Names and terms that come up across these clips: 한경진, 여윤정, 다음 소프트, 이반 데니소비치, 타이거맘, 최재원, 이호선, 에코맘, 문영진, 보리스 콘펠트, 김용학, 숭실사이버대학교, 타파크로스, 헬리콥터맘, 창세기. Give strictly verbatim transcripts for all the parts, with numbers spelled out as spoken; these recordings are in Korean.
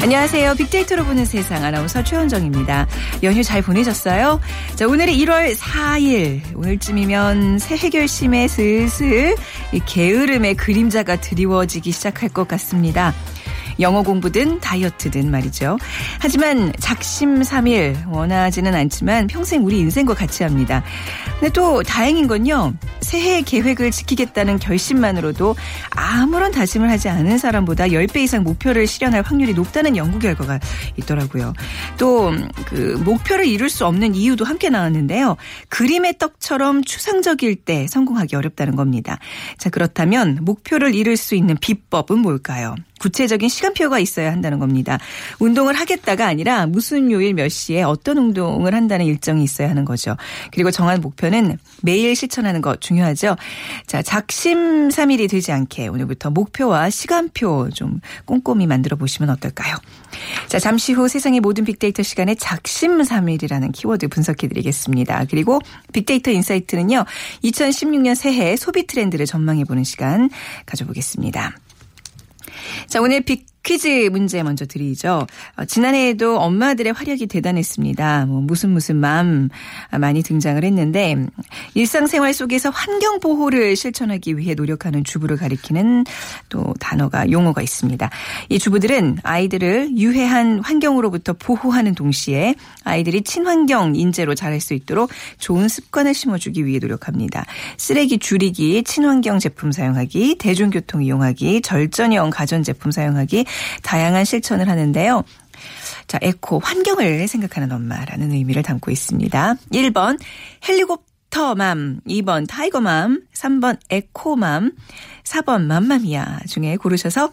안녕하세요. 빅데이터로 보는 세상 아나운서 최원정입니다. 연휴 잘 보내셨어요? 자, 오늘이 일월 사일. 오늘쯤이면 새해 결심에 슬슬 이 게으름의 그림자가 드리워지기 시작할 것 같습니다. 영어 공부든 다이어트든 말이죠. 하지만 작심삼일 원하지는 않지만 평생 우리 인생과 같이 합니다. 근데 또 다행인 건요. 새해 계획을 지키겠다는 결심만으로도 아무런 다짐을 하지 않은 사람보다 십 배 이상 목표를 실현할 확률이 높다는 연구 결과가 있더라고요. 또 그 목표를 이룰 수 없는 이유도 함께 나왔는데요. 그림의 떡처럼 추상적일 때 성공하기 어렵다는 겁니다. 자, 그렇다면 목표를 이룰 수 있는 비법은 뭘까요? 구체적인 시간표가 있어야 한다는 겁니다. 운동을 하겠다가 아니라 무슨 요일 몇 시에 어떤 운동을 한다는 일정이 있어야 하는 거죠. 그리고 정한 목표는 매일 실천하는 거 중요하죠. 자, 작심삼일이 되지 않게 오늘부터 목표와 시간표 좀 꼼꼼히 만들어 보시면 어떨까요? 자, 잠시 후 세상의 모든 빅데이터 시간에 작심삼일이라는 키워드 분석해드리겠습니다. 그리고 빅데이터 인사이트는요. 이천십육 년 새해 소비 트렌드를 전망해보는 시간 가져보겠습니다. 자, 오늘 빅 퀴즈 문제 먼저 드리죠. 어, 지난해에도 엄마들의 활약이 대단했습니다. 뭐 무슨 무슨 맘 많이 등장을 했는데 일상생활 속에서 환경보호를 실천하기 위해 노력하는 주부를 가리키는 또 단어가 용어가 있습니다. 이 주부들은 아이들을 유해한 환경으로부터 보호하는 동시에 아이들이 친환경 인재로 자랄 수 있도록 좋은 습관을 심어주기 위해 노력합니다. 쓰레기 줄이기, 친환경 제품 사용하기, 대중교통 이용하기, 절전형 가전제품 사용하기, 다양한 실천을 하는데요. 자, 에코, 환경을 생각하는 엄마라는 의미를 담고 있습니다. 일 번 헬리콥터맘, 이 번 타이거맘, 삼 번 에코맘, 사 번 맘마미아 중에 고르셔서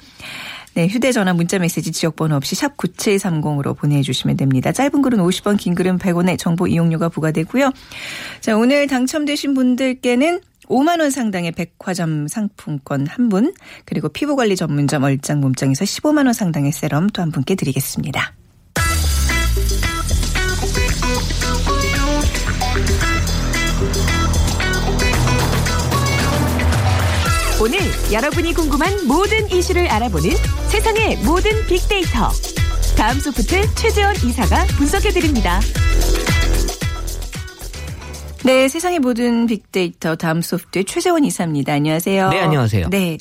네, 휴대전화 문자메시지 지역번호 없이 샵 구칠삼공으로 보내주시면 됩니다. 짧은 글은 오십 원, 긴 글은 백 원의 정보 이용료가 부과되고요. 자, 오늘 당첨되신 분들께는 오만 원 상당의 백화점 상품권 한 분, 그리고 피부관리 전문점 얼짱 몸짱에서 십오만 원 상당의 세럼 또 한 분께 드리겠습니다. 오늘 여러분이 궁금한 모든 이슈를 알아보는 세상의 모든 빅데이터. 다음 소프트 최재원 이사가 분석해드립니다. 네, 세상의 모든 빅데이터 다음 소프트의 최재원 이사입니다. 안녕하세요. 네, 안녕하세요. 네.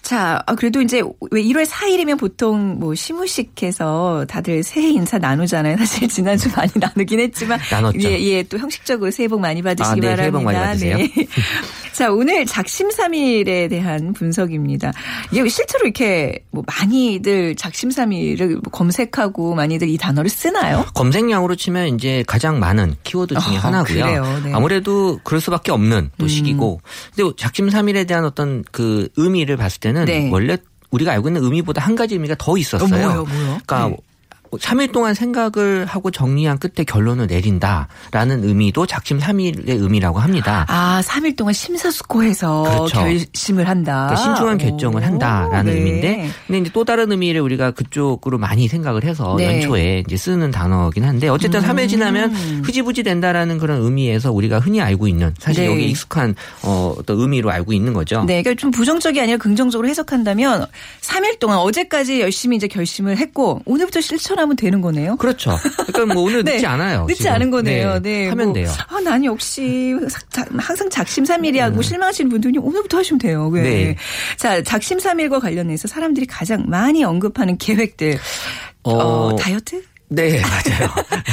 자, 그래도 이제 왜 일월 사일이면 보통 뭐 시무식해서 다들 새해 인사 나누잖아요. 사실 지난주 많이 나누긴 했지만 나눴죠. 예, 예, 또 형식적으로 새해 복 많이 받으시기 아, 네, 바랍니다. 새해 복 많이 받으세요. 네. 자, 오늘 작심삼일에 대한 분석입니다. 이게 실제로 이렇게 뭐 많이들 작심삼일을 검색하고 많이들 이 단어를 쓰나요? 검색량으로 치면 이제 가장 많은 키워드 중에 어, 하나고요. 그래요, 네. 아무래도 그럴 수밖에 없는 또 시기고. 음. 근데 작심삼일에 대한 어떤 그 의미를 봤을 때는 네. 원래 우리가 알고 있는 의미보다 한 가지 의미가 더 있었어요. 어, 뭐요, 뭐요? 그러니까 네. 삼 일 동안 생각을 하고 정리한 끝에 결론을 내린다라는 의미도 작심삼일의 의미라고 합니다. 아, 삼 일 동안 심사숙고해서 그렇죠. 결심을 한다. 그러니까 신중한 결정을 한다라는 네. 의미인데, 근데 이제 또 다른 의미를 우리가 그쪽으로 많이 생각을 해서 네. 연초에 이제 쓰는 단어긴 한데, 어쨌든 음. 삼 일 지나면 흐지부지 된다라는 그런 의미에서 우리가 흔히 알고 있는 사실 네. 여기 익숙한 어, 어떤 의미로 알고 있는 거죠. 네, 그러니까 좀 부정적이 아니라 긍정적으로 해석한다면 삼 일 동안 어제까지 열심히 이제 결심을 했고 오늘부터 실천하면 되는 거네요. 그렇죠. 그러니까 뭐 오늘 늦지 네, 않아요. 늦지 지금. 않은 거네요. 네, 네. 하면 뭐, 돼요. 아, 난 역시 항상 작심삼일이하고 음. 실망하시는 분들은 오늘부터 하시면 돼요. 네. 네. 자, 작심삼일과 관련해서 사람들이 가장 많이 언급하는 계획들. 어, 어 다이어트? 네, 맞아요.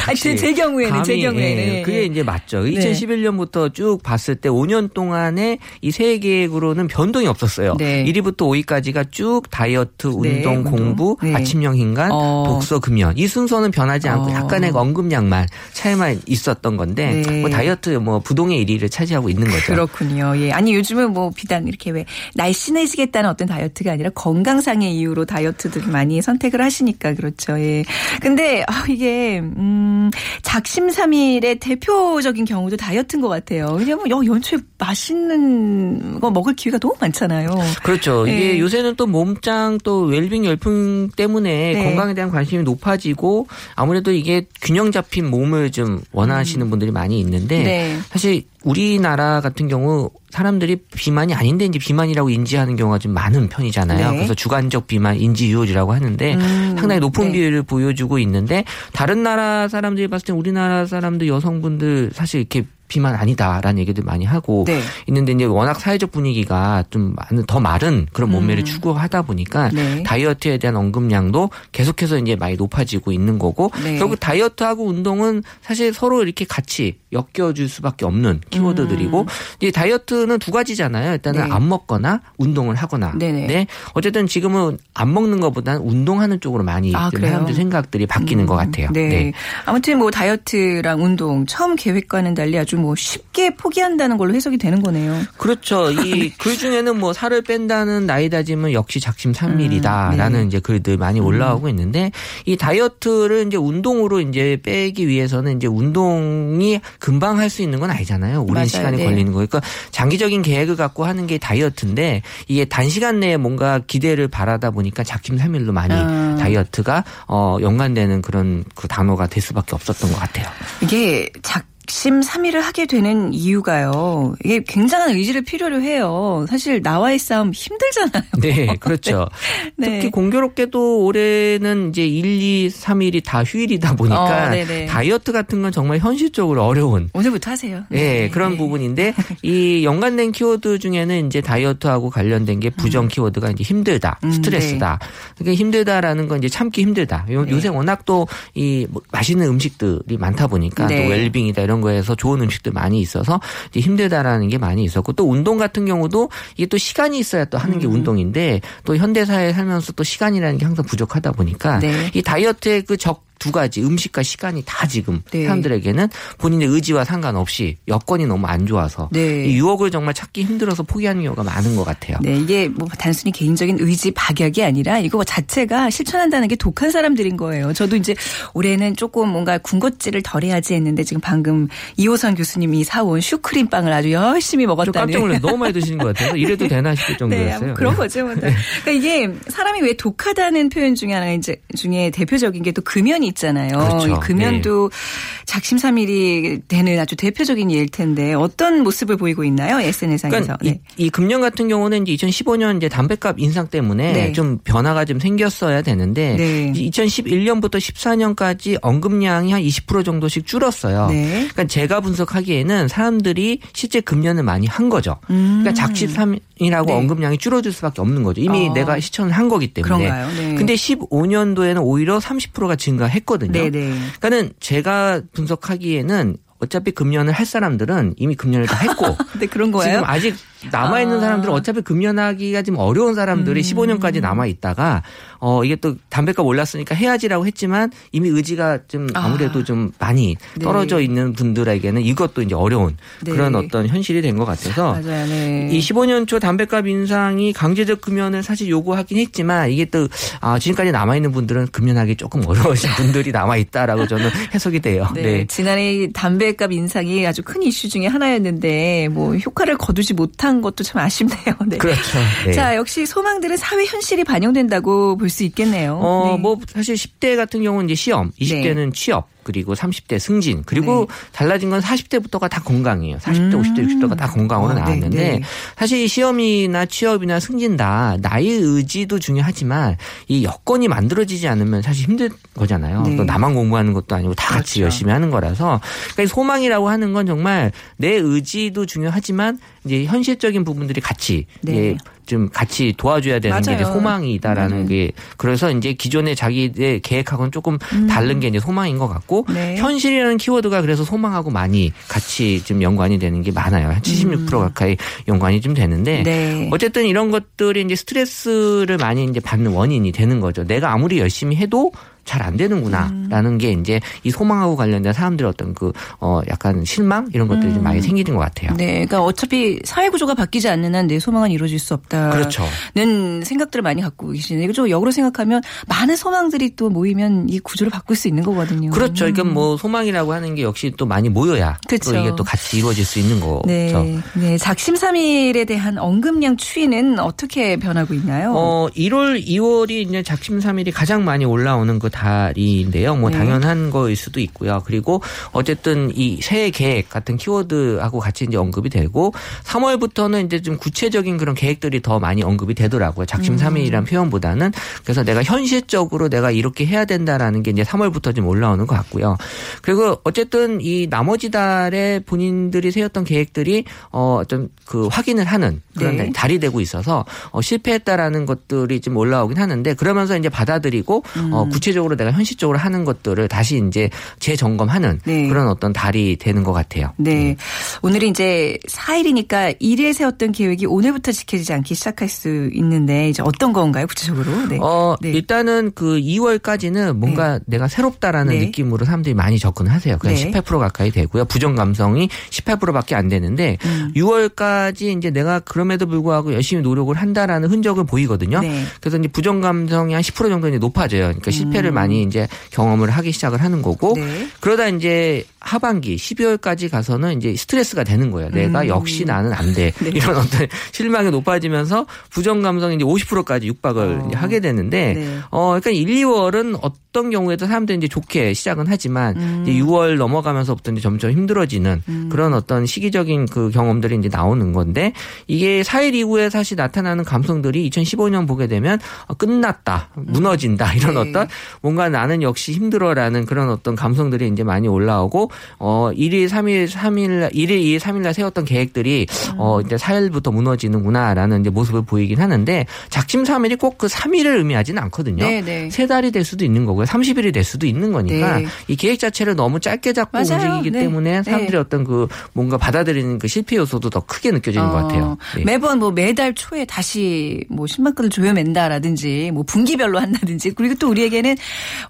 아, 제, 제 경우에는, 제 경우에는. 예, 그게 이제 맞죠. 네. 이천십일 년부터 쭉 봤을 때 오 년 동안에 이 세 계획으로는 변동이 없었어요. 네. 일 위부터 오 위까지가 쭉 다이어트, 운동, 네, 공부, 네. 아침형 인간, 어. 독서, 금연. 이 순서는 변하지 않고 어. 약간의 언급량만 차이만 있었던 건데, 네. 뭐 다이어트 뭐 부동의 일 위를 차지하고 있는 거죠. 그렇군요. 예. 아니, 요즘은 뭐 비단 이렇게 왜 날씬해지겠다는 어떤 다이어트가 아니라 건강상의 이유로 다이어트들을 많이 선택을 하시니까 그렇죠. 예. 근데 아, 이게 음, 작심삼일의 대표적인 경우도 다이어트인 것 같아요. 왜냐하면 연초에 맛있는 거 먹을 기회가 너무 많잖아요. 그렇죠. 네. 이게 요새는 또 몸짱 또 웰빙 열풍 때문에 네. 건강에 대한 관심이 높아지고 아무래도 이게 균형 잡힌 몸을 좀 원하시는 음. 분들이 많이 있는데 네. 사실 우리나라 같은 경우 사람들이 비만이 아닌데 이제 비만이라고 인지하는 경우가 좀 많은 편이잖아요. 네. 그래서 주관적 비만 인지 유효율이라고 하는데 음, 상당히 높은 네. 비율을 보여주고 있는데 다른 나라 사람들이 봤을 때 우리나라 사람들 여성분들 사실 이렇게 비만 아니다라는 얘기도 많이 하고 네. 있는데 이제 워낙 사회적 분위기가 좀 더 마른 그런 몸매를 음. 추구하다 보니까 네. 다이어트에 대한 언급량도 계속해서 이제 많이 높아지고 있는 거고 네. 결국 다이어트하고 운동은 사실 서로 이렇게 같이 엮여줄 수밖에 없는 키워드들이고 음. 이제 다이어트는 두 가지잖아요. 일단은 네. 안 먹거나 운동을 하거나. 네네. 네. 어쨌든 지금은 안 먹는 것보다는 운동하는 쪽으로 많이 아, 사람들 생각들이 바뀌는 음. 것 같아요. 네. 네. 아무튼 뭐 다이어트랑 운동 처음 계획과는 달리 아주 뭐 쉽게 포기한다는 걸로 해석이 되는 거네요. 그렇죠. 이 글 중에는 뭐 살을 뺀다는 나이 다짐은 역시 작심삼일이다라는 음, 네. 이제 글들 많이 올라오고 음. 있는데 이 다이어트를 이제 운동으로 이제 빼기 위해서는 이제 운동이 금방 할 수 있는 건 아니잖아요. 오랜 맞아요. 시간이 네. 걸리는 거니까 장기적인 계획을 갖고 하는 게 다이어트인데 이게 단시간 내에 뭔가 기대를 바라다 보니까 작심삼일로 많이 아. 다이어트가 어, 연관되는 그런 그 단어가 될 수밖에 없었던 것 같아요. 이게 작 작심삼일을 하게 되는 이유가요. 이게 굉장한 의지를 필요로 해요. 사실 나와의 싸움 힘들잖아요. 네, 그렇죠. 네. 특히 공교롭게도 올해는 이제 일, 이, 삼일이 다 휴일이다 보니까 어, 다이어트 같은 건 정말 현실적으로 어려운. 오늘부터 하세요. 네, 네 그런 네. 부분인데 이 연관된 키워드 중에는 이제 다이어트하고 관련된 게 부정 키워드가 이제 힘들다, 스트레스다. 음, 네. 그러니까 힘들다라는 건 이제 참기 힘들다. 요, 네. 요새 워낙 또 이 맛있는 음식들이 많다 보니까 네. 또 웰빙이다 이런. 이런 거에서 좋은 음식들 많이 있어서 이제 힘들다라는 게 많이 있었고 또 운동 같은 경우도 이게 또 시간이 있어야 또 하는 게 음. 운동인데 또 현대사회에 살면서 또 시간이라는 게 항상 부족하다 보니까 네. 이 다이어트의 그 적 두 가지 음식과 시간이 다 지금 네. 사람들에게는 본인의 의지와 상관없이 여건이 너무 안 좋아서 네. 이 유혹을 정말 찾기 힘들어서 포기하는 경우가 많은 것 같아요. 네, 이게 뭐 단순히 개인적인 의지 박약이 아니라 이거 자체가 실천한다는 게 독한 사람들인 거예요. 저도 이제 올해는 조금 뭔가 군것질을 덜 해야지 했는데 지금 방금 이호선 교수님이 사온 슈크림 빵을 아주 열심히 먹었다는. 저 깜짝 놀랐어요. 너무 많이 드시는 것 같아서 이래도 되나 싶을 정도였어요. 네, 그런 거죠. 네. 그러니까 이게 사람이 왜 독하다는 표현 중에 하나 이제 중에 대표적인 게 또 금연이 있잖아요. 그렇죠. 이 금연도 네. 작심삼일이 되는 아주 대표적인 예일 텐데 어떤 모습을 보이고 있나요? 에스엔에스상에서. 그러니까 네. 이, 이 금연 같은 경우는 이제 이천십오 년 이제 담배값 인상 때문에 네. 좀 변화가 좀 생겼어야 되는데 네. 이천십일 년부터 십사 년까지 언급량이 한 이십 퍼센트 정도씩 줄었어요. 네. 그러니까 제가 분석하기에는 사람들이 실제 금연을 많이 한 거죠. 음. 그러니까 작심삼일이라고 네. 언급량이 줄어들 수밖에 없는 거죠. 이미 어. 내가 실천을 한 거기 때문에. 그런가요? 네. 근데 십오 년도에는 오히려 삼십 퍼센트가 증가했. 거든요. 그러니까는 제가 분석하기에는 어차피 금연을 할 사람들은 이미 금연을 다 했고 네, 그런 거예요? 지금 아직 남아 있는 아. 사람들은 어차피 금연하기가 좀 어려운 사람들이 음. 십오 년까지 남아 있다가 어 이게 또 담배값 올랐으니까 해야지라고 했지만 이미 의지가 좀 아무래도 아. 좀 많이 네. 떨어져 있는 분들에게는 이것도 이제 어려운 네. 그런 어떤 현실이 된 것 같아서 맞아요. 네. 이 십오 년 초 담배값 인상이 강제적 금연을 사실 요구하긴 했지만 이게 또 아, 지금까지 남아 있는 분들은 금연하기 조금 어려우신 분들이 남아 있다라고 저는 해석이 돼요. 네. 네. 지난해 담배값 인상이 아주 큰 이슈 중에 하나였는데 뭐 효과를 거두지 못한 것도 참 아쉽네요. 네. 그렇죠. 네. 자, 역시 소망들은 사회 현실이 반영된다고 볼 수 있겠네요. 어, 네. 뭐 사실 십 대 같은 경우는 이제 시험, 이십 대는 네. 취업. 그리고 삼십 대 승진 그리고 네. 달라진 건 사십 대부터가 다 건강이에요. 사십 대, 음. 오십 대, 육십 대가 다 건강으로 어, 나왔는데 네, 네. 사실 시험이나 취업이나 승진 다 나의 의지도 중요하지만 이 여건이 만들어지지 않으면 사실 힘든 거잖아요. 네. 또 나만 공부하는 것도 아니고 다 같이 그렇죠. 열심히 하는 거라서 그러니까 소망이라고 하는 건 정말 내 의지도 중요하지만 이제 현실적인 부분들이 같이 네. 예, 좀 같이 도와줘야 되는 맞아요. 게 이제 소망이다라는 네. 게 그래서 이제 기존의 자기의 계획하고는 조금 음. 다른 게 이제 소망인 것 같고 네. 현실이라는 키워드가 그래서 소망하고 많이 같이 좀 연관이 되는 게 많아요. 한 칠십육 퍼센트 가까이 연관이 좀 되는데 네. 어쨌든 이런 것들이 이제 스트레스를 많이 이제 받는 원인이 되는 거죠. 내가 아무리 열심히 해도 잘 안 되는구나라는 음. 게 이제 이 소망하고 관련된 사람들의 어떤 그 어 약간 실망 이런 것들이 음. 좀 많이 생기는 것 같아요. 네, 그러니까 어차피 사회 구조가 바뀌지 않는 한 내 소망은 이루어질 수 없다는 그렇죠. 생각들을 많이 갖고 계시네요. 좀 역으로 생각하면 많은 소망들이 또 모이면 이 구조를 바꿀 수 있는 거거든요. 그렇죠. 그러니까 뭐 소망이라고 하는 게 역시 또 많이 모여야 그렇죠. 또 이게 또 같이 이루어질 수 있는 거죠. 네, 네. 작심삼일에 대한 언급량 추이는 어떻게 변하고 있나요? 어, 일월, 이월이 이제 작심삼일이 가장 많이 올라오는 것. 달인데요. 뭐 네. 당연한 거일 수도 있고요. 그리고 어쨌든 이 새해 계획 같은 키워드하고 같이 이제 언급이 되고 삼월부터는 이제 좀 구체적인 그런 계획들이 더 많이 언급이 되더라고요. 작심삼일이란 표현보다는 그래서 내가 현실적으로 내가 이렇게 해야 된다라는 게 이제 삼월부터 좀 올라오는 것 같고요. 그리고 어쨌든 이 나머지 달에 본인들이 세웠던 계획들이 어 좀 그 확인을 하는 그런 네. 달이 되고 있어서 어 실패했다라는 것들이 좀 올라오긴 하는데 그러면서 이제 받아들이고 음. 어 구체적으로 내가 현실적으로 하는 것들을 다시 이제 재점검하는 네. 그런 어떤 달이 되는 것 같아요. 네. 네. 오늘이 이제 사 일이니까 일 일 세웠던 계획이 오늘부터 지켜지지 않기 시작할 수 있는데 이제 어떤 건가요? 구체적으로. 네. 어, 네. 일단은 그 이월까지는 뭔가 네. 내가 새롭다라는 네. 느낌으로 사람들이 많이 접근하세요. 그냥 네. 십팔 퍼센트 가까이 되고요. 부정 감성이 십팔 퍼센트밖에 안 되는데 음. 유월까지 이제 내가 그럼에도 불구하고 열심히 노력을 한다라는 흔적을 보이거든요. 네. 그래서 이제 부정 감성이 한 십 퍼센트 정도 이제 높아져요. 그러니까 실패를 음. 많이 이제 경험을 하기 시작을 하는 거고 네. 그러다 이제 하반기 십이월까지 가서는 이제 스트레스가 되는 거예요. 내가 음. 역시 나는 안 돼. 네. 이런 어떤 실망이 높아지면서 부정 감성이 이제 오십 퍼센트까지 육박을 어. 이제 하게 되는데 네. 어 그러니까 일, 이월은 어떤 경우에도 사람들이 이제 좋게 시작은 하지만 음. 이제 유월 넘어가면서부터 이제 점점 힘들어지는 음. 그런 어떤 시기적인 그 경험들이 이제 나오는 건데 이게 사 일 이후에 사실 나타나는 감성들이 이천십오 년 보게 되면 어, 끝났다. 무너진다. 이런 네. 어떤 뭔가 나는 역시 힘들어라는 그런 어떤 감성들이 이제 많이 올라오고 어 일 일 삼 일 삼 일 일 일 이 일 삼 일날 세웠던 계획들이 음. 어 이제 사 일부터 무너지는구나라는 이제 모습을 보이긴 하는데 작심 삼 일이 꼭 그 삼 일을 의미하지는 않거든요. 네네. 세 달이 될 수도 있는 거고요. 삼십 일이 될 수도 있는 거니까 네. 이 계획 자체를 너무 짧게 잡고 맞아요. 움직이기 네. 때문에 사람들의 네. 어떤 그 뭔가 받아들이는 그 실패 요소도 더 크게 느껴지는 어, 것 같아요. 네. 매번 뭐 매달 초에 다시 뭐 십만 건을 조여맨다라든지 뭐 분기별로 한다든지 그리고 또 우리에게는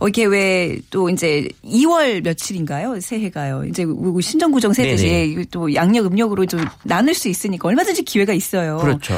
이렇게 왜 또 이제 이월 며칠인가요? 새해가요. 이제 신정구정 세듯이 또 양력 음력으로 좀 나눌 수 있으니까 얼마든지 기회가 있어요. 그렇죠.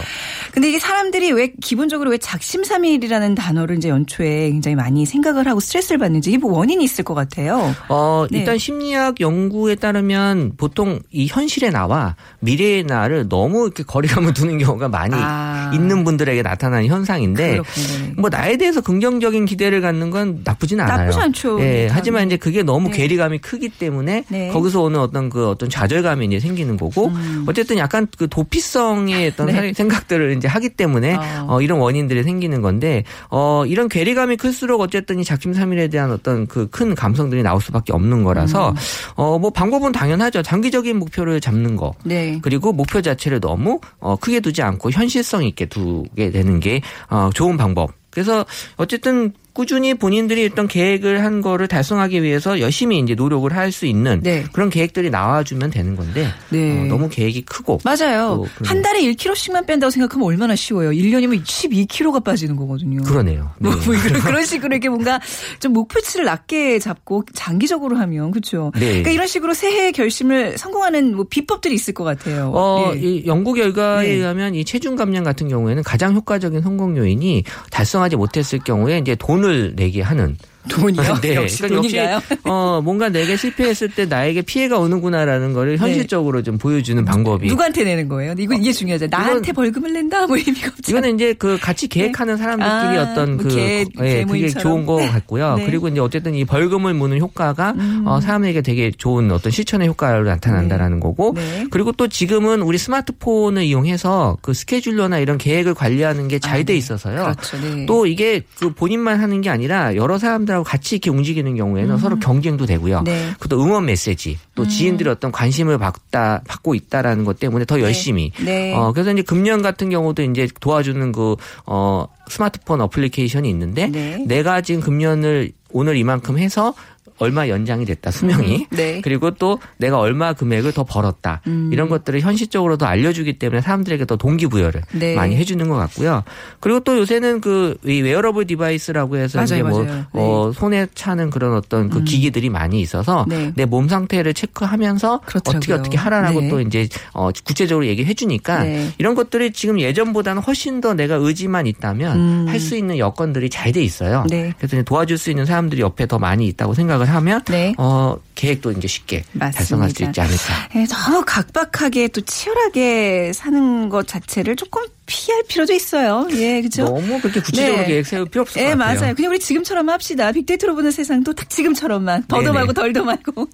근데 이게 사람들이 왜 기본적으로 왜 작심삼일이라는 단어를 이제 연초에 굉장히 많이 생각을 하고 스트레스를 받는지 이게 뭐 원인이 있을 것 같아요. 어, 네. 일단 심리학 연구에 따르면 보통 이 현실의 나와 미래의 나를 너무 이렇게 거리감을 두는 경우가 많이 아. 있는 분들에게 나타나는 현상인데 그렇군요. 뭐 나에 대해서 긍정적인 기대를 갖는 건 나쁘진 않아요. 나쁘지 않죠. 예, 하지만 이제 그게 너무 네. 괴리감이 크기 때문에 네. 거기서 오는 어떤 그 어떤 좌절감이 이제 생기는 거고 음. 어쨌든 약간 그 도피성의 어떤 네. 생각들을 이제 하기 때문에 어. 어, 이런 원인들이 생기는 건데 어, 이런 괴리감이 클수록 어쨌든 이 작심삼일에 대한 어떤 그 큰 감성들이 나올 수밖에 없는 거라서 음. 어, 뭐 방법은 당연하죠. 장기적인 목표를 잡는 거 네. 그리고 목표 자체를 너무 어, 크게 두지 않고 현실성 있게 두게 되는 게 어, 좋은 방법. 그래서 어쨌든 꾸준히 본인들이 일단 계획을 한 거를 달성하기 위해서 열심히 이제 노력을 할 수 있는 네. 그런 계획들이 나와주면 되는 건데 네. 어, 너무 계획이 크고 맞아요. 한 달에 일 킬로그램씩만 뺀다고 생각하면 얼마나 쉬워요. 일 년이면 십이 킬로그램가 빠지는 거거든요. 그러네요. 네. 뭐 그런, 그런 식으로 이렇게 뭔가 좀 목표치를 낮게 잡고 장기적으로 하면 그렇죠. 네. 그러니까 이런 식으로 새해 결심을 성공하는 뭐 비법들이 있을 것 같아요. 어, 네. 이 연구 결과에 네. 의하면 이 체중 감량 같은 경우에는 가장 효과적인 성공 요인이 달성하지 못했을 경우에 이제 돈 돈을 내게 하는. 돈이요? 네. 역시 그러니까 돈인가요? 역시 어, 뭔가 내가 실패했을 때 나에게 피해가 오는구나라는 거를 현실적으로 네. 좀 보여주는 방법이. 누구한테 내는 거예요? 이건 이게 중요하죠. 나한테 이건, 벌금을 낸다? 뭐 의미가 없죠. 이거는 이제 그 같이 계획하는 네. 사람들끼리 아, 어떤 그, 개, 예, 그게 좋은 것 같고요. 네. 그리고 이제 어쨌든 이 벌금을 무는 효과가 음. 어, 사람에게 되게 좋은 어떤 실천의 효과로 나타난다라는 네. 거고. 네. 그리고 또 지금은 우리 스마트폰을 이용해서 그 스케줄러나 이런 계획을 관리하는 게 잘 돼 아, 네. 있어서요. 그렇죠. 네. 또 이게 그 본인만 하는 게 아니라 여러 사람들 사람들하고 같이 이렇게 움직이는 경우에는 음. 서로 경쟁도 되고요. 네. 또 응원 메시지, 또 음. 지인들의 어떤 관심을 받다, 받고 있다라는 것 때문에 더 열심히. 네. 네. 어, 그래서 이제 금년 같은 경우도 이제 도와주는 그, 어, 스마트폰 어플리케이션이 있는데 네. 내가 지금 금년을 오늘 이만큼 해서 얼마 연장이 됐다 수명이 음, 네. 그리고 또 내가 얼마 금액을 더 벌었다 음. 이런 것들을 현실적으로 더 알려주기 때문에 사람들에게 더 동기부여를 네. 많이 해주는 것 같고요. 그리고 또 요새는 그 이 웨어러블 디바이스라고 해서 맞아요, 이제 뭐 네. 어, 손에 차는 그런 어떤 그 음. 기기들이 많이 있어서 네. 내 몸 상태를 체크하면서 그렇더라고요. 어떻게 어떻게 하라라고 네. 또 이제 어, 구체적으로 얘기해 주니까 네. 이런 것들이 지금 예전보다는 훨씬 더 내가 의지만 있다면 음. 할 수 있는 여건들이 잘 돼 있어요. 네. 그래서 도와줄 수 있는 사람들이 옆에 더 많이 있다고 생각을 하면 네. 어, 계획도 이제 쉽게 맞습니다. 달성할 수 있지 않을까. 네, 너무 각박하게 또 치열하게 사는 것 자체를 조금 피할 필요도 있어요. 예, 그렇죠. 너무 그렇게 구체적으로 네. 계획 세울 필요 없을 네, 것 같아요. 맞아요. 그냥 우리 지금처럼 합시다. 빅데이터로 보는 세상도 딱 지금처럼만 더도 말고 덜도 말고.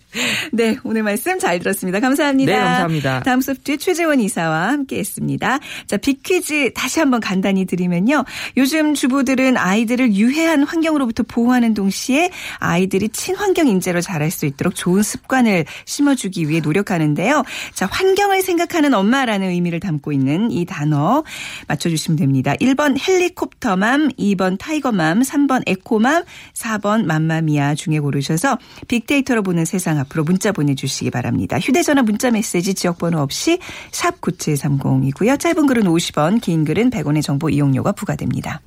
네, 오늘 말씀 잘 들었습니다. 감사합니다. 네, 감사합니다. 다음 소프트의 최재원 이사와 함께했습니다. 자, 빅퀴즈 다시 한번 간단히 드리면요. 요즘 주부들은 아이들을 유해한 환경으로부터 보호하는 동시에 아이들이 친환경 인재로 자랄 수 있도록 좋은 습관을 심어주기 위해 노력하는데요. 자, 환경을 생각하는 엄마라는 의미를 담고 있는 이 단어. 맞춰주시면 됩니다. 일 번 헬리콥터맘, 이 번 타이거맘, 삼 번 에코맘, 사 번 맘마미아 중에 고르셔서 빅데이터로 보는 세상 앞으로 문자 보내주시기 바랍니다. 휴대전화 문자메시지 지역번호 없이 샵 구칠삼공이고요. 짧은 글은 오십 원, 긴 글은 백 원의 정보 이용료가 부과됩니다.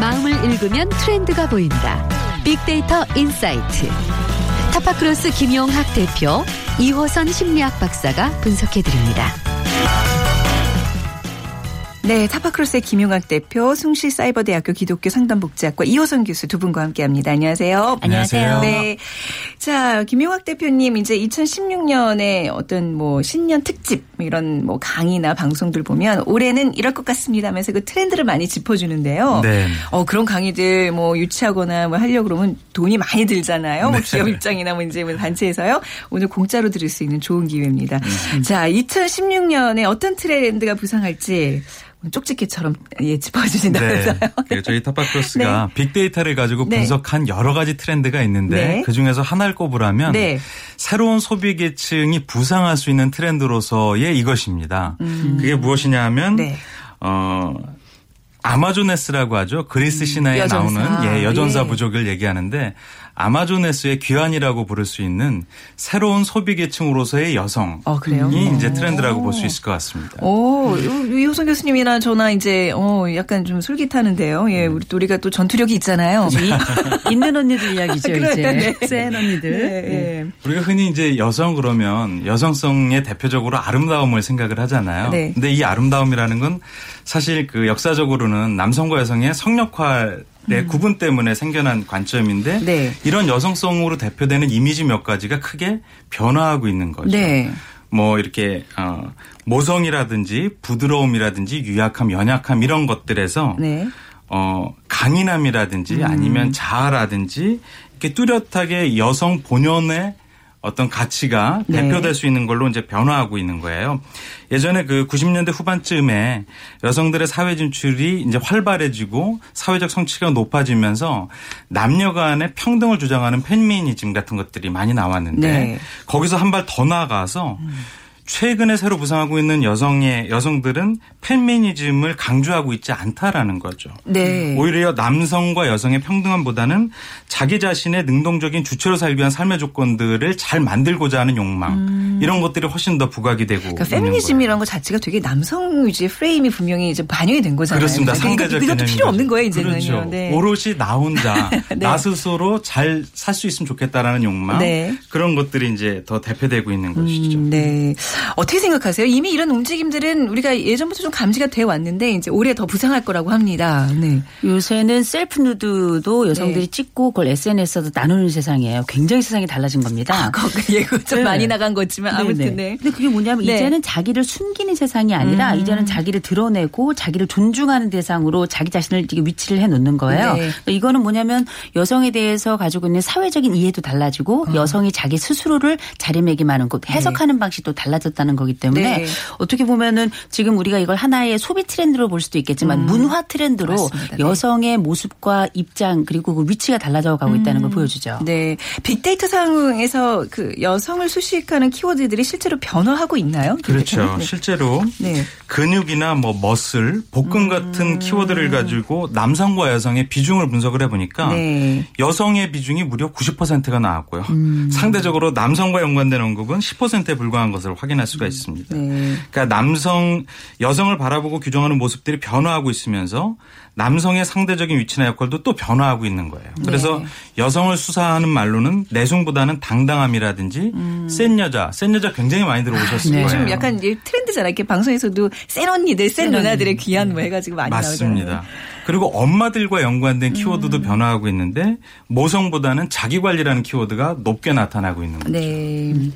마음을 읽으면 트렌드가 보인다. 빅데이터 인사이트. 타파크로스 김용학 대표, 이호선 심리학 박사가 분석해드립니다. 네, 타파크로스의 김용학 대표, 숭실사이버대학교 기독교 상담복지학과 이호선 교수 두 분과 함께합니다. 안녕하세요. 안녕하세요. 네, 자 김용학 대표님 이제 이천십육 년에 어떤 뭐 신년 특집 이런 뭐 강의나 방송들 보면 올해는 이럴 것 같습니다면서 그 트렌드를 많이 짚어주는데요. 네. 어 그런 강의들 뭐 유치하거나 뭐 하려 그러면 돈이 많이 들잖아요. 네. 뭐 기업 입장이나 뭐 이제 뭐 단체에서요. 오늘 공짜로 들을 수 있는 좋은 기회입니다. 음. 자, 이천십육 년에 어떤 트렌드가 부상할지. 쪽집게처럼 예, 짚어주신다면서요. 네. 저희 타파크로스가 네. 빅데이터를 가지고 분석한 네. 여러 가지 트렌드가 있는데 네. 그중에서 하나를 꼽으라면 네. 새로운 소비계층이 부상할 수 있는 트렌드로서의 이것입니다. 음. 그게 무엇이냐 하면 네. 어, 아마존에스라고 하죠. 그리스 신화에 음, 나오는 예, 여전사 예. 부족을 얘기하는데 아마존에스의 귀환이라고 부를 수 있는 새로운 소비계층으로서의 여성이 어, 이제 트렌드라고 볼 수 있을 것 같습니다. 오, 이호선 교수님이나 저나 이제 어, 약간 좀 솔깃하는데요. 예, 우리 또 우리가 또 전투력이 있잖아요. 있는 언니들 이야기죠. 그래, 이제 네. 센 언니들. 네, 네. 네. 우리가 흔히 이제 여성 그러면 여성성의 대표적으로 아름다움을 생각을 하잖아요. 네. 근데 이 아름다움이라는 건 사실 그 역사적으로는 남성과 여성의 성역화 네, 구분 때문에 생겨난 관점인데 네. 이런 여성성으로 대표되는 이미지 몇 가지가 크게 변화하고 있는 거죠. 네. 뭐 이렇게 어, 모성이라든지 부드러움이라든지 유약함, 연약함 이런 것들에서 네. 어, 강인함이라든지 음. 아니면 자아라든지 이렇게 뚜렷하게 여성 본연의 어떤 가치가 네. 대표될 수 있는 걸로 이제 변화하고 있는 거예요. 예전에 그 구십 년대 후반쯤에 여성들의 사회 진출이 이제 활발해지고 사회적 성취가 높아지면서 남녀 간의 평등을 주장하는 페미니즘 같은 것들이 많이 나왔는데 네. 거기서 한 발 더 나아가서 음. 최근에 새로 부상하고 있는 여성의 여성들은 페미니즘을 강조하고 있지 않다라는 거죠. 네. 오히려 남성과 여성의 평등함보다는 자기 자신의 능동적인 주체로 살기 위한 삶의 조건들을 잘 만들고자 하는 욕망 음. 이런 것들이 훨씬 더 부각이 되고 그러니까 있는 페미니즘이라는 거예요. 것 자체가 되게 남성 위주의 프레임이 분명히 이제 반영이 된 거잖아요. 그렇습니다. 상대적 개념이. 이것도 필요 없는 거예요. 이제는. 그렇죠. 네. 오롯이 나 혼자 네. 나 스스로 잘 살 수 있으면 좋겠다라는 욕망 네. 그런 것들이 이제 더 대표되고 있는 것이죠. 음, 네. 어떻게 생각하세요? 이미 이런 움직임들은 우리가 예전부터 좀 감지가 돼 왔는데 이제 올해 더 부상할 거라고 합니다. 네. 요새는 셀프 누드도 여성들이 네. 찍고 그걸 에스엔에스에서 나누는 세상이에요. 굉장히 세상이 달라진 겁니다. 아, 그거 예고 좀 네. 많이 나간 거지만 네네. 아무튼 네. 근데 그게 뭐냐면 네. 이제는 자기를 숨기는 세상이 아니라 음. 이제는 자기를 드러내고 자기를 존중하는 대상으로 자기 자신을 이게 위치를 해 놓는 거예요. 네. 그러니까 이거는 뭐냐면 여성에 대해서 가지고 있는 사회적인 이해도 달라지고 어. 여성이 자기 스스로를 자리매김하는 것, 해석하는 네. 방식도 달라져 없었다는 거기 때문에 네. 어떻게 보면은 지금 우리가 이걸 하나의 소비 트렌드로 볼 수도 있겠지만 음. 문화 트렌드로 맞습니다. 여성의 네. 모습과 입장 그리고 그 위치가 달라져 가고 음. 있다는 걸 보여주죠. 네, 빅데이터 상황에서 그 여성을 수식하는 키워드들이 실제로 변화하고 있나요? 그렇죠. 네. 실제로 네. 근육이나 뭐 머슬, 복근 같은 음. 키워드를 가지고 남성과 여성의 비중을 분석을 해보니까 네. 여성의 비중이 무려 구십 퍼센트가 나왔고요. 음. 상대적으로 남성과 연관된 언급은 십 퍼센트에 불과한 것을 확인할 수가 있습니다. 네. 그러니까 남성, 여성을 바라보고 규정하는 모습들이 변화하고 있으면서 남성의 상대적인 위치나 역할도 또 변화하고 있는 거예요. 그래서 네. 여성을 수사하는 말로는 내숭보다는 당당함이라든지 음. 센 여자, 센 여자 굉장히 많이 들어오셨을 네. 거예요. 요즘 약간 이제 트렌드잖아요. 이렇게 방송에서도 센 언니들, 센 누나들의 귀한 뭐 해가지고 많이 나오잖아요. 맞습니다. 그리고 엄마들과 연관된 키워드도 음. 변화하고 있는데 모성보다는 자기관리라는 키워드가 높게 나타나고 있는 거죠. 네. 음.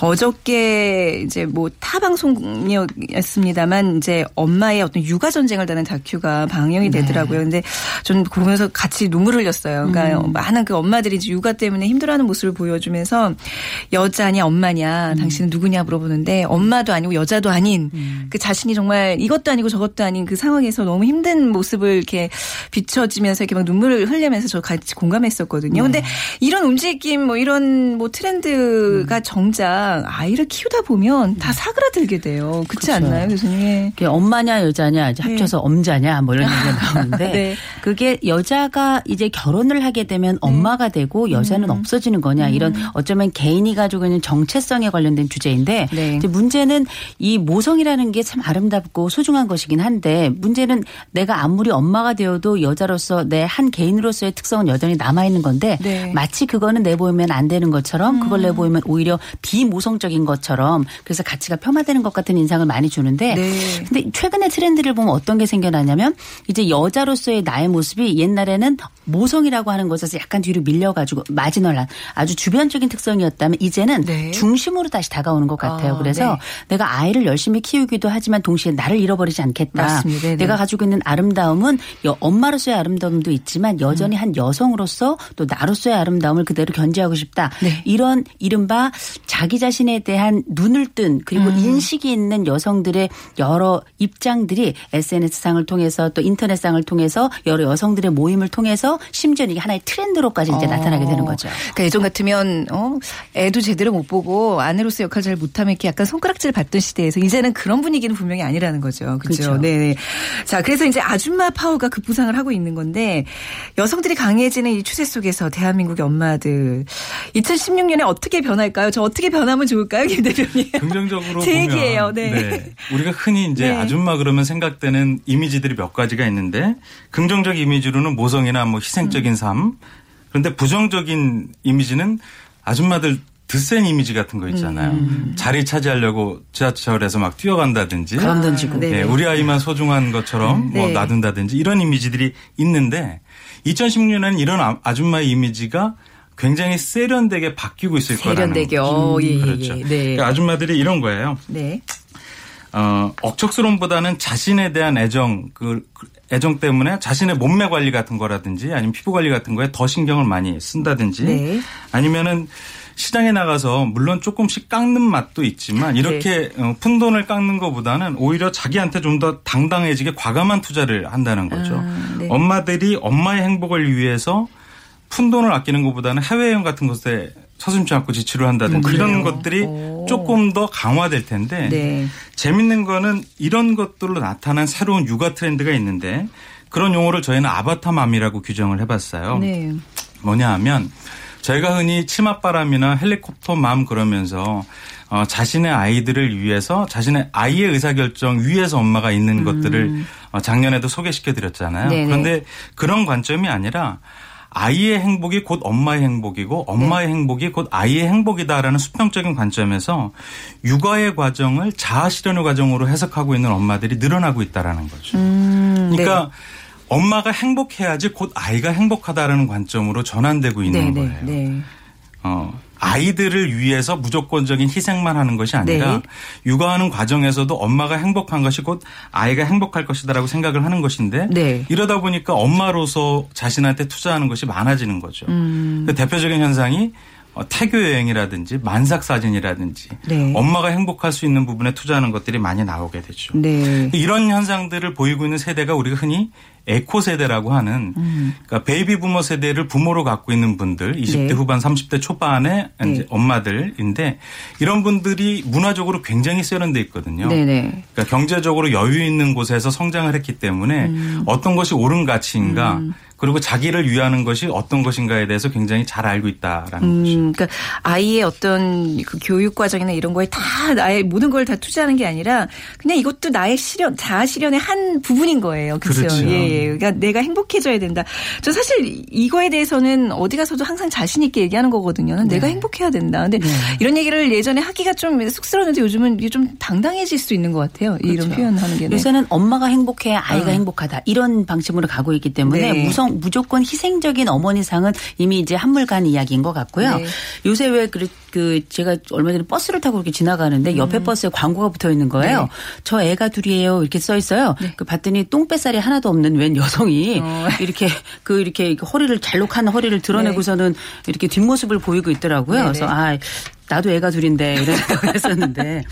어저께 이제 뭐 타 방송이었습니다만 이제 엄마의 어떤 육아 전쟁을 다는 다큐가 방영이 되더라고요. 그런데 네. 저는 보면서 같이 눈물을 흘렸어요. 그러니까 음. 많은 그 엄마들이 이제 육아 때문에 힘들어하는 모습을 보여주면서 여자냐 엄마냐 음. 당신은 누구냐 물어보는데 엄마도 아니고 여자도 아닌 음. 그 자신이 정말 이것도 아니고 저것도 아닌 그 상황에서 너무 힘든 모습을 이렇게 비춰지면서 이렇게 막 눈물을 흘리면서 저 같이 공감했었거든요. 그런데 네. 이런 움직임 뭐 이런 뭐 트렌드가 음. 정작 아이를 키우다 보면 다 사그라들게 돼요. 그렇지 그렇죠. 않나요, 교수님? 예. 엄마냐 여자냐 이제 합쳐서 네. 엄자냐 뭐 이런 얘기가 나오는데 네. 그게 여자가 이제 결혼을 하게 되면 네. 엄마가 되고 여자는 음. 없어지는 거냐 이런 어쩌면 개인이 가지고 있는 정체성에 관련된 주제인데 네. 이제 문제는 이 모성이라는 게 참 아름답고 소중한 것이긴 한데 문제는 내가 아무리 엄마가 되어도 여자로서 내 한 개인으로서의 특성은 여전히 남아있는 건데 네. 마치 그거는 내보이면 안 되는 것처럼 그걸 내보이면 오히려 비모성적인 것처럼 그래서 가치가 폄하되는 것 같은 인상을 많이 주는데 네. 근데 최근의 트렌드를 보면 어떤 게 생겨나냐면 이제 여자로서의 나의 모습이 옛날에는 모성이라고 하는 것에서 약간 뒤로 밀려가지고 마지널한 아주 주변적인 특성이었다면 이제는 네. 중심으로 다시 다가오는 것 같아요. 아, 그래서 네. 내가 아이를 열심히 키우기도 하지만 동시에 나를 잃어버리지 않겠다. 맞습니다. 네, 네. 내가 가지고 있는 아름다움은 엄마로서의 아름다움도 있지만 여전히 음. 한 여성으로서 또 나로서의 아름다움을 그대로 견지하고 싶다. 네. 이런 이른바 자기 자신에 대한 눈을 뜬 그리고 음. 인식이 있는 여성들의 여러 입장들이 에스엔에스상을 통해서 또 인터넷상을 통해서 여러 여성들의 모임을 통해서 심지어 이게 하나의 트렌드로까지 이제 어. 나타나게 되는 거죠. 그러니까 예전 같으면 어, 애도 제대로 못 보고 아내로서 역할을 잘 못하면 이렇게 약간 손가락질 받던 시대에서 이제는 그런 분위기는 분명히 아니라는 거죠. 그렇죠. 네. 자, 그래서 이제 아줌마 파워가 급부상을 하고 있는 건데 여성들이 강해지는 이 추세 속에서 대한민국의 엄마들 이천십육 년에 어떻게 변할까요? 저 어떻게 변하면 좋을까요, 김 대표님? 긍정적으로 제 얘기예요. 네. 네. 우리가 흔히 이제 네. 아줌마 그러면 생각되는 이미지들이 몇 가지가 있는데 긍정적 이미지로는 모성이나 뭐 희생적인 음. 삶. 그런데 부정적인 이미지는 아줌마들 드센 이미지 같은 거 있잖아요. 음. 자리 차지하려고 지하철에서 막 뛰어간다든지. 그런 던지고. 아, 네. 우리 아이만 소중한 것처럼 네. 뭐 놔둔다든지 이런 이미지들이 있는데 이천십육 년에는 이런 아줌마의 이미지가 굉장히 세련되게 바뀌고 있을 거라는. 세련되게요. 음, 예, 예, 그렇죠. 네. 그러니까 아줌마들이 이런 거예요. 네. 어, 억척스러움보다는 자신에 대한 애정, 그, 애정 때문에 자신의 몸매 관리 같은 거라든지 아니면 피부 관리 같은 거에 더 신경을 많이 쓴다든지 네. 아니면은 시장에 나가서 물론 조금씩 깎는 맛도 있지만 이렇게 네. 푼돈을 깎는 것보다는 오히려 자기한테 좀 더 당당해지게 과감한 투자를 한다는 거죠. 아, 네. 엄마들이 엄마의 행복을 위해서 푼돈을 아끼는 것보다는 해외여행 같은 것에 서슴지 않고 지출을 한다든지 음, 이런 것들이 오. 조금 더 강화될 텐데 네. 재밌는 거는 이런 것들로 나타난 새로운 육아 트렌드가 있는데 그런 용어를 저희는 아바타맘이라고 규정을 해봤어요. 네. 뭐냐 하면 저희가 흔히 치맛바람이나 헬리콥터맘 그러면서 어, 자신의 아이들을 위해서 자신의 아이의 의사결정 위에서 엄마가 있는 음. 것들을 어, 작년에도 소개시켜드렸잖아요. 네네. 그런데 그런 관점이 아니라 아이의 행복이 곧 엄마의 행복이고 엄마의 네. 행복이 곧 아이의 행복이다라는 수평적인 관점에서 육아의 과정을 자아실현의 과정으로 해석하고 있는 엄마들이 늘어나고 있다라는 거죠. 음, 그러니까 네. 엄마가 행복해야지 곧 아이가 행복하다라는 관점으로 전환되고 있는 네, 거예요. 네, 네. 어, 아이들을 위해서 무조건적인 희생만 하는 것이 아니라 네. 육아하는 과정에서도 엄마가 행복한 것이 곧 아이가 행복할 것이다라고 생각을 하는 것인데 네. 이러다 보니까 엄마로서 자신한테 투자하는 것이 많아지는 거죠. 음. 그 대표적인 현상이 태교 여행이라든지 만삭 사진이라든지 네. 엄마가 행복할 수 있는 부분에 투자하는 것들이 많이 나오게 되죠. 네. 이런 현상들을 보이고 있는 세대가 우리가 흔히 에코 세대라고 하는 음. 그러니까 베이비 부머 세대를 부모로 갖고 있는 분들 이십 대 네. 후반 삼십 대 초반의 네. 이제 엄마들인데 이런 분들이 문화적으로 굉장히 세련돼 있거든요. 네네. 그러니까 경제적으로 여유 있는 곳에서 성장을 했기 때문에 음. 어떤 것이 옳은 가치인가 음. 그리고 자기를 위하는 것이 어떤 것인가에 대해서 굉장히 잘 알고 있다라는 음, 거죠. 그러니까 아이의 어떤 그 교육 과정이나 이런 거에 다 나의 모든 걸 다 투자하는 게 아니라 그냥 이것도 나의 실현, 자아 실현의 한 부분인 거예요. 그렇죠. 그렇죠. 예, 예. 그러니까 내가 행복해져야 된다. 저 사실 이거에 대해서는 어디 가서도 항상 자신 있게 얘기하는 거거든요. 네. 내가 행복해야 된다. 근데 네. 이런 얘기를 예전에 하기가 좀 쑥스러웠는데 요즘은 이게 좀 당당해질 수 있는 것 같아요. 그렇죠. 이런 표현하는 게. 요새는 네. 엄마가 행복해, 아이가 어. 행복하다. 이런 방침으로 가고 있기 때문에 네. 무성 무조건 희생적인 어머니상은 이미 이제 한물간 이야기인 것 같고요. 네. 요새 왜 그, 그 제가 얼마 전에 버스를 타고 이렇게 지나가는데 옆에 음. 버스에 광고가 붙어 있는 거예요. 네. 저 애가 둘이에요 이렇게 써 있어요. 네. 그 봤더니 똥배살이 하나도 없는 웬 여성이 어. 이렇게 그 이렇게 허리를 잘록한 허리를 드러내고서는 네. 이렇게 뒷모습을 보이고 있더라고요. 네네. 그래서 아. 나도 애가 둘인데 이런 생각을 했었는데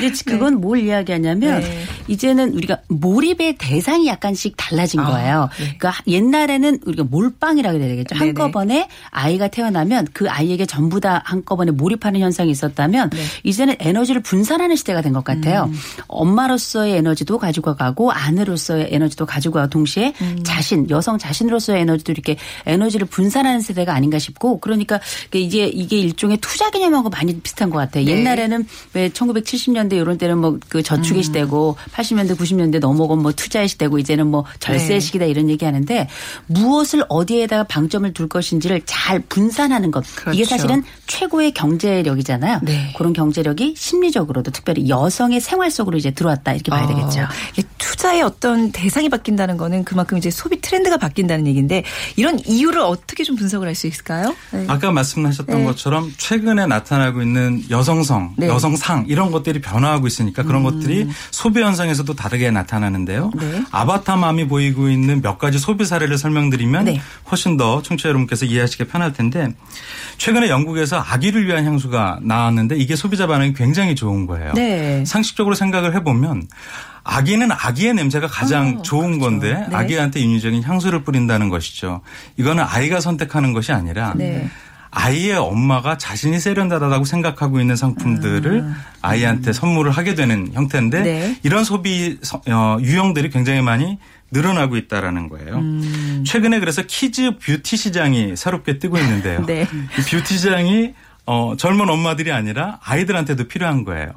근데 그건 네. 뭘 이야기하냐면 네. 이제는 우리가 몰입의 대상이 약간씩 달라진 아, 거예요. 네. 그러니까 옛날에는 우리가 몰빵이라고 해야 되겠죠. 네네. 한꺼번에 아이가 태어나면 그 아이에게 전부 다 한꺼번에 몰입하는 현상이 있었다면 네. 이제는 에너지를 분산하는 시대가 된 것 같아요. 음. 엄마로서의 에너지도 가지고 가고 아내로서의 에너지도 가지고 가고 동시에 음. 자신, 여성 자신으로서의 에너지도 이렇게 에너지를 분산하는 세대가 아닌가 싶고 그러니까 이제 이게 일종의 투자 개념하고 많이 비슷한 것 같아요. 네. 옛날에는 왜 천구백칠십 년대 이런 때는 뭐 그 저축의 음. 시대고 팔십 년대 구십 년대 넘어고 뭐 투자의 시대고 이제는 뭐 절세 네. 시기다 이런 얘기하는데 무엇을 어디에다가 방점을 둘 것인지를 잘 분산하는 것. 그렇죠. 이게 사실은 최고의 경제력이잖아요. 네. 그런 경제력이 심리적으로도 특별히 여성의 생활 속으로 이제 들어왔다 이렇게 봐야 어. 되겠죠. 투자의 어떤 대상이 바뀐다는 거는 그만큼 이제 소비 트렌드가 바뀐다는 얘기인데 이런 이유를 어떻게 좀 분석을 할 수 있을까요? 네. 아까 말씀하셨던 네. 것처럼 최근에 나타난 하고 있는 여성성, 네. 여성상 이런 것들이 변화하고 있으니까 그런 음. 것들이 소비 현상에서도 다르게 나타나는데요. 네. 아바타맘이 보이고 있는 몇 가지 소비 사례를 설명드리면 네. 훨씬 더 청취자 여러분께서 이해하시기 편할 텐데 최근에 영국에서 아기를 위한 향수가 나왔는데 이게 소비자 반응이 굉장히 좋은 거예요. 네. 상식적으로 생각을 해보면 아기는 아기의 냄새가 가장 어, 좋은 그렇죠. 건데 네. 아기한테 인위적인 향수를 뿌린다는 것이죠. 이거는 아이가 선택하는 것이 아니라 네. 아이의 엄마가 자신이 세련되다고 생각하고 있는 상품들을 아, 아이한테 음. 선물을 하게 되는 형태인데 네. 이런 소비 유형들이 굉장히 많이 늘어나고 있다라는 거예요. 음. 최근에 그래서 키즈 뷰티 시장이 새롭게 뜨고 있는데요. 네. 이 뷰티 시장이 어, 젊은 엄마들이 아니라 아이들한테도 필요한 거예요.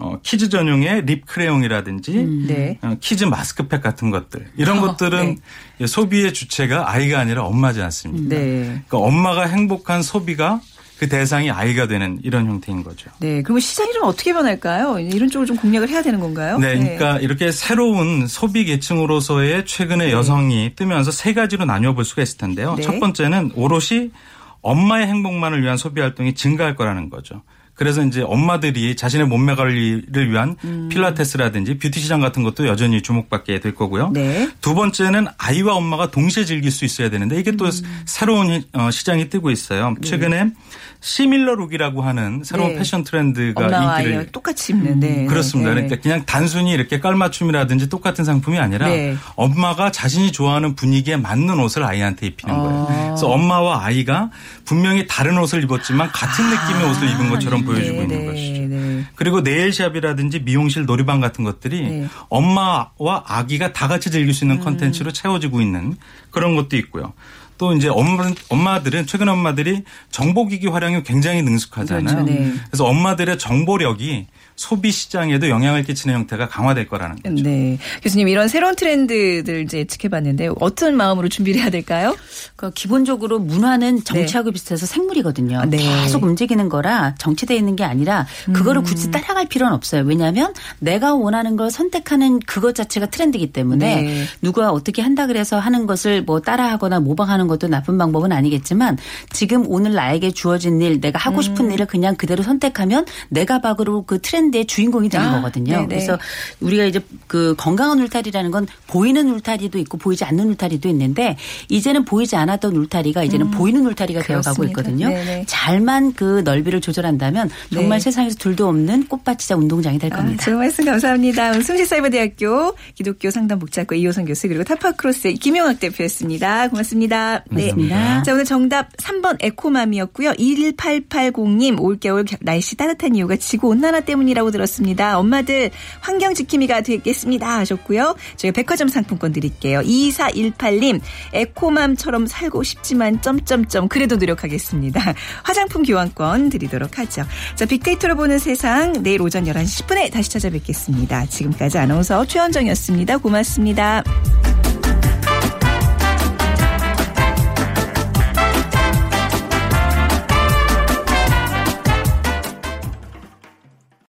어, 키즈 전용의 립 크레용이라든지 음, 네. 어, 키즈 마스크팩 같은 것들. 이런 어, 것들은 네. 소비의 주체가 아이가 아니라 엄마지 않습니까? 네. 그러니까 엄마가 행복한 소비가 그 대상이 아이가 되는 이런 형태인 거죠. 네. 그럼 시장이 좀 어떻게 변할까요? 이런 쪽을 좀 공략을 해야 되는 건가요? 네. 그러니까 네. 이렇게 새로운 소비 계층으로서의 최근에 네. 여성이 뜨면서 세 가지로 나뉘어 볼 수가 있을 텐데요. 네. 첫 번째는 오롯이 엄마의 행복만을 위한 소비 활동이 증가할 거라는 거죠. 그래서 이제 엄마들이 자신의 몸매 관리를 위한 음. 필라테스라든지 뷰티 시장 같은 것도 여전히 주목받게 될 거고요. 네. 두 번째는 아이와 엄마가 동시에 즐길 수 있어야 되는데 이게 또 음. 새로운 시장이 뜨고 있어요. 네. 최근에 시밀러룩이라고 하는 새로운 네. 패션 트렌드가 엄마와 인기를. 아이와 똑같이 입는. 네. 그렇습니다. 네. 그러니까 그냥 단순히 이렇게 깔맞춤이라든지 똑같은 상품이 아니라 네. 엄마가 자신이 좋아하는 분위기에 맞는 옷을 아이한테 입히는 어. 거예요. 그래서 엄마와 아이가 분명히 다른 옷을 입었지만 같은 아. 느낌의 옷을 입은 것처럼 보여주고 네, 있는 네, 것이죠. 네. 그리고 네일샵이라든지 미용실 놀이방 같은 것들이 네. 엄마와 아기가 다 같이 즐길 수 있는 콘텐츠로 음. 채워지고 있는 그런 것도 있고요. 또 이제 엄마들은 최근 엄마들이 정보기기 활용이 굉장히 능숙하잖아요. 그렇죠, 네. 그래서 엄마들의 정보력이 소비 시장에도 영향을 끼치는 형태가 강화될 거라는 거죠. 네, 교수님 이런 새로운 트렌드들 이제 예측해봤는데 어떤 마음으로 준비를 해야 될까요? 그러니까 기본적으로 문화는 정치하고 네. 비슷해서 생물이거든요. 네. 계속 움직이는 거라 정체되어 있는 게 아니라 그거를 음. 굳이 따라갈 필요는 없어요. 왜냐하면 내가 원하는 걸 선택하는 그것 자체가 트렌드이기 때문에 네. 누가 어떻게 한다 그래서 하는 것을 뭐 따라하거나 모방하는 하는 것도 나쁜 방법은 아니겠지만 지금 오늘 나에게 주어진 일, 내가 하고 싶은 음. 일을 그냥 그대로 선택하면 내가 바로 그 트렌드의 주인공이 되는 아, 거거든요. 네네. 그래서 우리가 이제 그 건강한 울타리라는 건 보이는 울타리도 있고 보이지 않는 울타리도 있는데 이제는 보이지 않았던 울타리가 이제는 음. 보이는 울타리가 그렇습니다. 되어가고 있거든요. 네네. 잘만 그 넓이를 조절한다면 정말 네. 세상에서 둘도 없는 꽃밭이자 운동장이 될 겁니다. 아, 좋은 말씀 감사합니다. 숭실사이버대학교 기독교 상담복지학과 이호선 교수 그리고 타파크로스의 김용학 대표였습니다. 고맙습니다. 고맙습니다. 네. 자, 오늘 정답 삼 번 에코맘이었고요. 천팔백팔십 님 올겨울 날씨 따뜻한 이유가 지구온난화 때문이라고 들었습니다. 엄마들 환경지킴이가 되겠습니다 하셨고요. 저희가 백화점 상품권 드릴게요. 이사일팔 님 에코맘처럼 살고 싶지만 점점점 그래도 노력하겠습니다. 화장품 교환권 드리도록 하죠. 자, 빅데이터로 보는 세상 내일 오전 열한 시 십 분에 다시 찾아뵙겠습니다. 지금까지 아나운서 최원정이었습니다. 고맙습니다.